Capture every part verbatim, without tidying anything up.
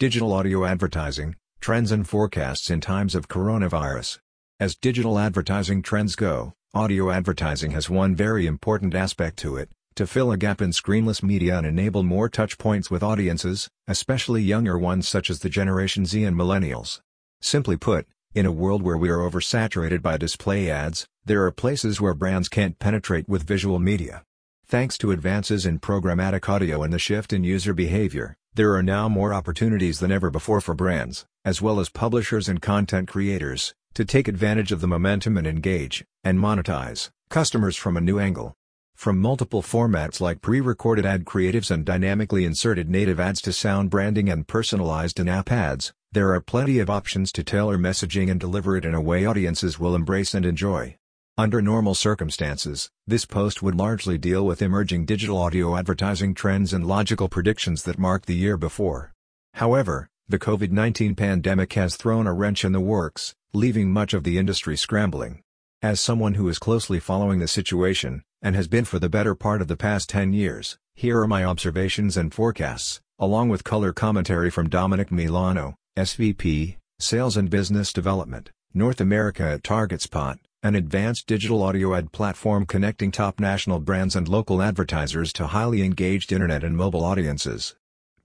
Digital audio advertising, trends and forecasts in times of coronavirus. As digital advertising trends go, audio advertising has one very important aspect to it: to fill a gap in screenless media and enable more touchpoints with audiences, especially younger ones such as the Generation Z and Millennials. Simply put, in a world where we are oversaturated by display ads, there are places where brands can't penetrate with visual media. Thanks to advances in programmatic audio and the shift in user behavior, there are now more opportunities than ever before for brands, as well as publishers and content creators, to take advantage of the momentum and engage, and monetize, customers from a new angle. From multiple formats like pre-recorded ad creatives and dynamically inserted native ads to sound branding and personalized in-app ads, there are plenty of options to tailor messaging and deliver it in a way audiences will embrace and enjoy. Under normal circumstances, this post would largely deal with emerging digital audio advertising trends and logical predictions that marked the year before. However, the COVID nineteen pandemic has thrown a wrench in the works, leaving much of the industry scrambling. As someone who is closely following the situation, and has been for the better part of the past ten years, here are my observations and forecasts, along with color commentary from Dominic Milano, S V P, Sales and Business Development, North America at TargetSpot, an advanced digital audio ad platform connecting top national brands and local advertisers to highly engaged internet and mobile audiences.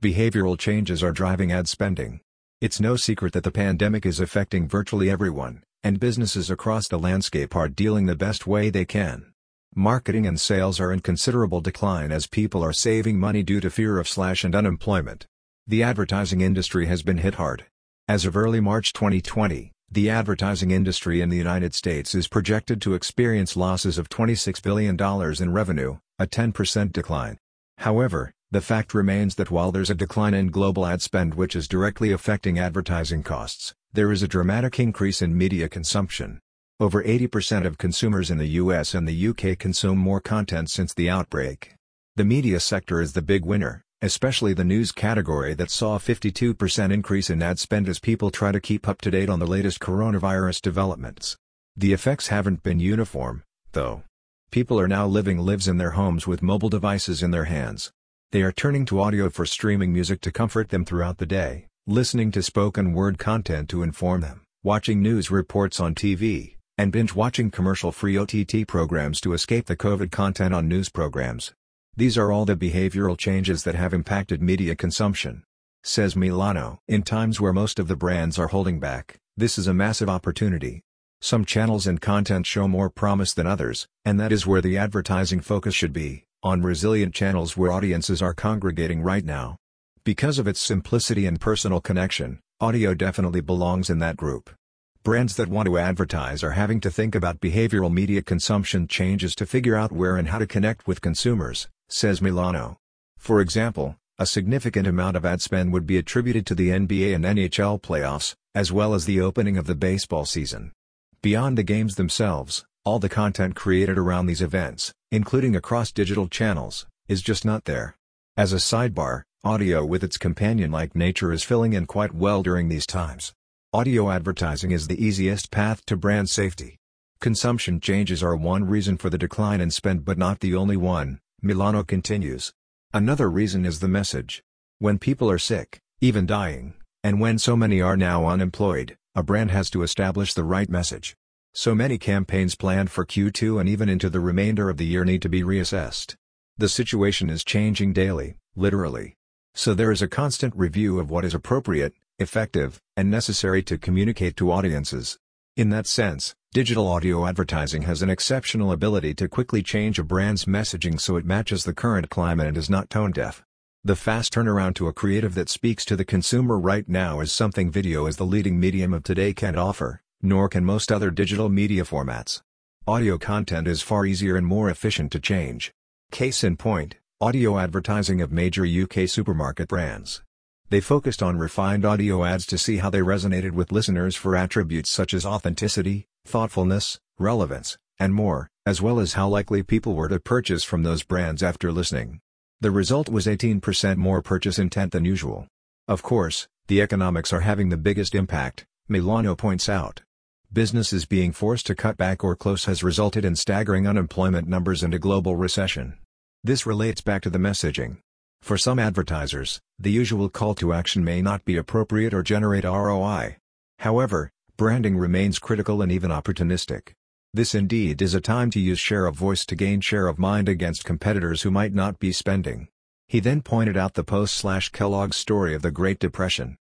Behavioral changes are driving ad spending. It's no secret that the pandemic is affecting virtually everyone, and businesses across the landscape are dealing the best way they can. Marketing and sales are in considerable decline as people are saving money due to fear of slash and unemployment. The advertising industry has been hit hard. As of early March twenty twenty, the advertising industry in the United States is projected to experience losses of twenty-six billion dollars in revenue, a ten percent decline. However, the fact remains that while there's a decline in global ad spend which is directly affecting advertising costs, there is a dramatic increase in media consumption. Over eighty percent of consumers in the U S and the U K consume more content since the outbreak. The media sector is the big winner, especially the news category that saw a fifty-two percent increase in ad spend as people try to keep up to date on the latest coronavirus developments. The effects haven't been uniform, though. People are now living lives in their homes with mobile devices in their hands. They are turning to audio for streaming music to comfort them throughout the day, listening to spoken word content to inform them, watching news reports on T V, and binge-watching commercial-free O T T programs to escape the COVID content on news programs. These are all the behavioral changes that have impacted media consumption. Says Milano. In times where most of the brands are holding back, this is a massive opportunity. Some channels and content show more promise than others, and that is where the advertising focus should be, on resilient channels where audiences are congregating right now. Because of its simplicity and personal connection, audio definitely belongs in that group. Brands that want to advertise are having to think about behavioral media consumption changes to figure out where and how to connect with consumers, says Milano. For example, a significant amount of ad spend would be attributed to the N B A and N H L playoffs, as well as the opening of the baseball season. Beyond the games themselves, all the content created around these events, including across digital channels, is just not there. As a sidebar, audio with its companion-like nature is filling in quite well during these times. Audio advertising is the easiest path to brand safety. Consumption changes are one reason for the decline in spend, but not the only one, Milano continues. Another reason is the message. When people are sick, even dying, and when so many are now unemployed, a brand has to establish the right message. So many campaigns planned for Q two and even into the remainder of the year need to be reassessed. The situation is changing daily, literally. So there is a constant review of what is appropriate, effective, and necessary to communicate to audiences. In that sense, digital audio advertising has an exceptional ability to quickly change a brand's messaging so it matches the current climate and is not tone-deaf. The fast turnaround to a creative that speaks to the consumer right now is something video as the leading medium of today can't offer, nor can most other digital media formats. Audio content is far easier and more efficient to change. Case in point, audio advertising of major U K supermarket brands. They focused on refined audio ads to see how they resonated with listeners for attributes such as authenticity, thoughtfulness, relevance, and more, as well as how likely people were to purchase from those brands after listening. The result was eighteen percent more purchase intent than usual. Of course, the economics are having the biggest impact, Milano points out. Businesses being forced to cut back or close has resulted in staggering unemployment numbers and a global recession. This relates back to the messaging. For some advertisers, the usual call to action may not be appropriate or generate R O I. However, branding remains critical and even opportunistic. This indeed is a time to use share of voice to gain share of mind against competitors who might not be spending. He then pointed out the Post/Kellogg's story of the Great Depression.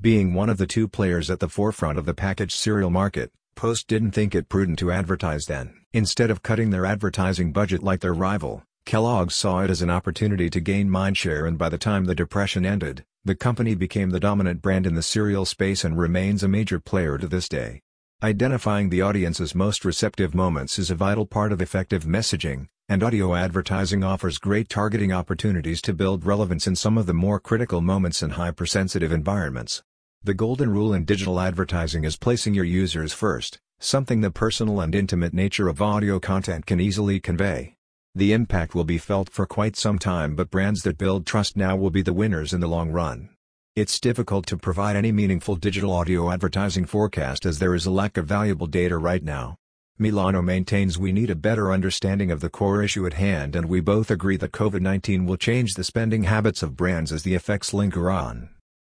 Being one of the two players at the forefront of the packaged cereal market, Post didn't think it prudent to advertise then. Instead of cutting their advertising budget like their rival, Kellogg's saw it as an opportunity to gain mindshare, and by the time the Depression ended, the company became the dominant brand in the cereal space and remains a major player to this day. Identifying the audience's most receptive moments is a vital part of effective messaging, and audio advertising offers great targeting opportunities to build relevance in some of the more critical moments in hypersensitive environments. The golden rule in digital advertising is placing your users first, something the personal and intimate nature of audio content can easily convey. The impact will be felt for quite some time, but brands that build trust now will be the winners in the long run. It's difficult to provide any meaningful digital audio advertising forecast as there is a lack of valuable data right now. Milano maintains we need a better understanding of the core issue at hand, and we both agree that COVID nineteen will change the spending habits of brands as the effects linger on.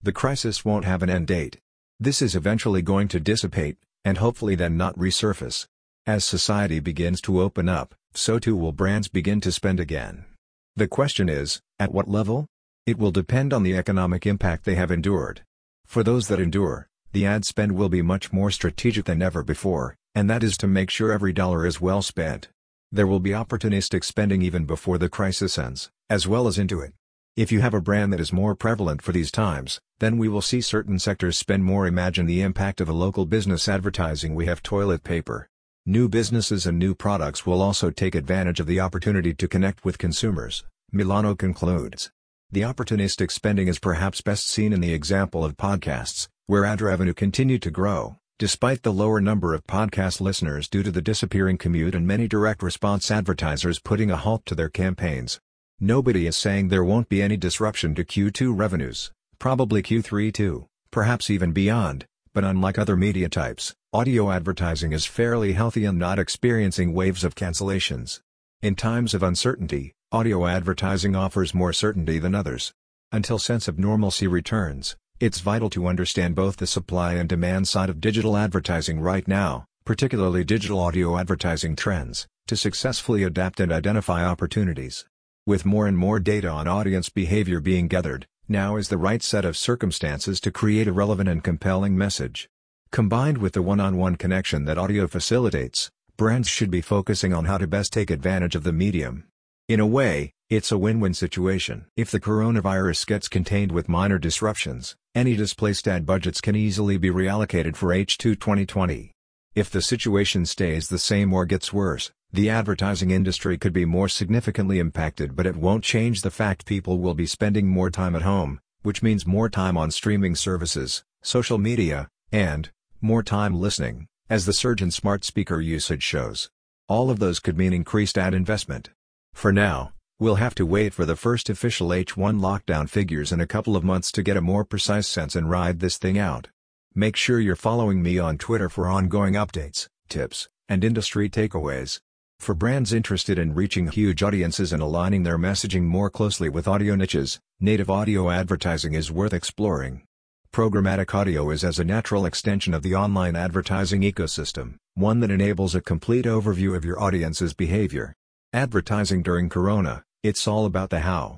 The crisis won't have an end date. This is eventually going to dissipate, and hopefully then not resurface. As society begins to open up, so too will brands begin to spend again. The question is, at what level? It will depend on the economic impact they have endured. For those that endure, the ad spend will be much more strategic than ever before, and that is to make sure every dollar is well spent. There will be opportunistic spending even before the crisis ends, as well as into it. If you have a brand that is more prevalent for these times, then we will see certain sectors spend more. Imagine the impact of a local business advertising we have toilet paper. New businesses and new products will also take advantage of the opportunity to connect with consumers, Milano concludes. The opportunistic spending is perhaps best seen in the example of podcasts, where ad revenue continued to grow, despite the lower number of podcast listeners due to the disappearing commute and many direct response advertisers putting a halt to their campaigns. Nobody is saying there won't be any disruption to Q two revenues, probably Q three too, perhaps even beyond, but unlike other media types, audio advertising is fairly healthy and not experiencing waves of cancellations. In times of uncertainty, audio advertising offers more certainty than others. Until sense of normalcy returns, it's vital to understand both the supply and demand side of digital advertising right now, particularly digital audio advertising trends, to successfully adapt and identify opportunities. With more and more data on audience behavior being gathered, now is the right set of circumstances to create a relevant and compelling message. Combined with the one-on-one connection that audio facilitates, brands should be focusing on how to best take advantage of the medium. In a way, it's a win-win situation. If the coronavirus gets contained with minor disruptions, any displaced ad budgets can easily be reallocated for H two twenty twenty. If the situation stays the same or gets worse, the advertising industry could be more significantly impacted, but it won't change the fact people will be spending more time at home, which means more time on streaming services, social media, and more time listening, as the surge in smart speaker usage shows. All of those could mean increased ad investment. For now, we'll have to wait for the first official H one lockdown figures in a couple of months to get a more precise sense and ride this thing out. Make sure you're following me on Twitter for ongoing updates, tips, and industry takeaways. For brands interested in reaching huge audiences and aligning their messaging more closely with audio niches, native audio advertising is worth exploring. Programmatic audio is as a natural extension of the online advertising ecosystem, one that enables a complete overview of your audience's behavior. Advertising during Corona, it's all about the how.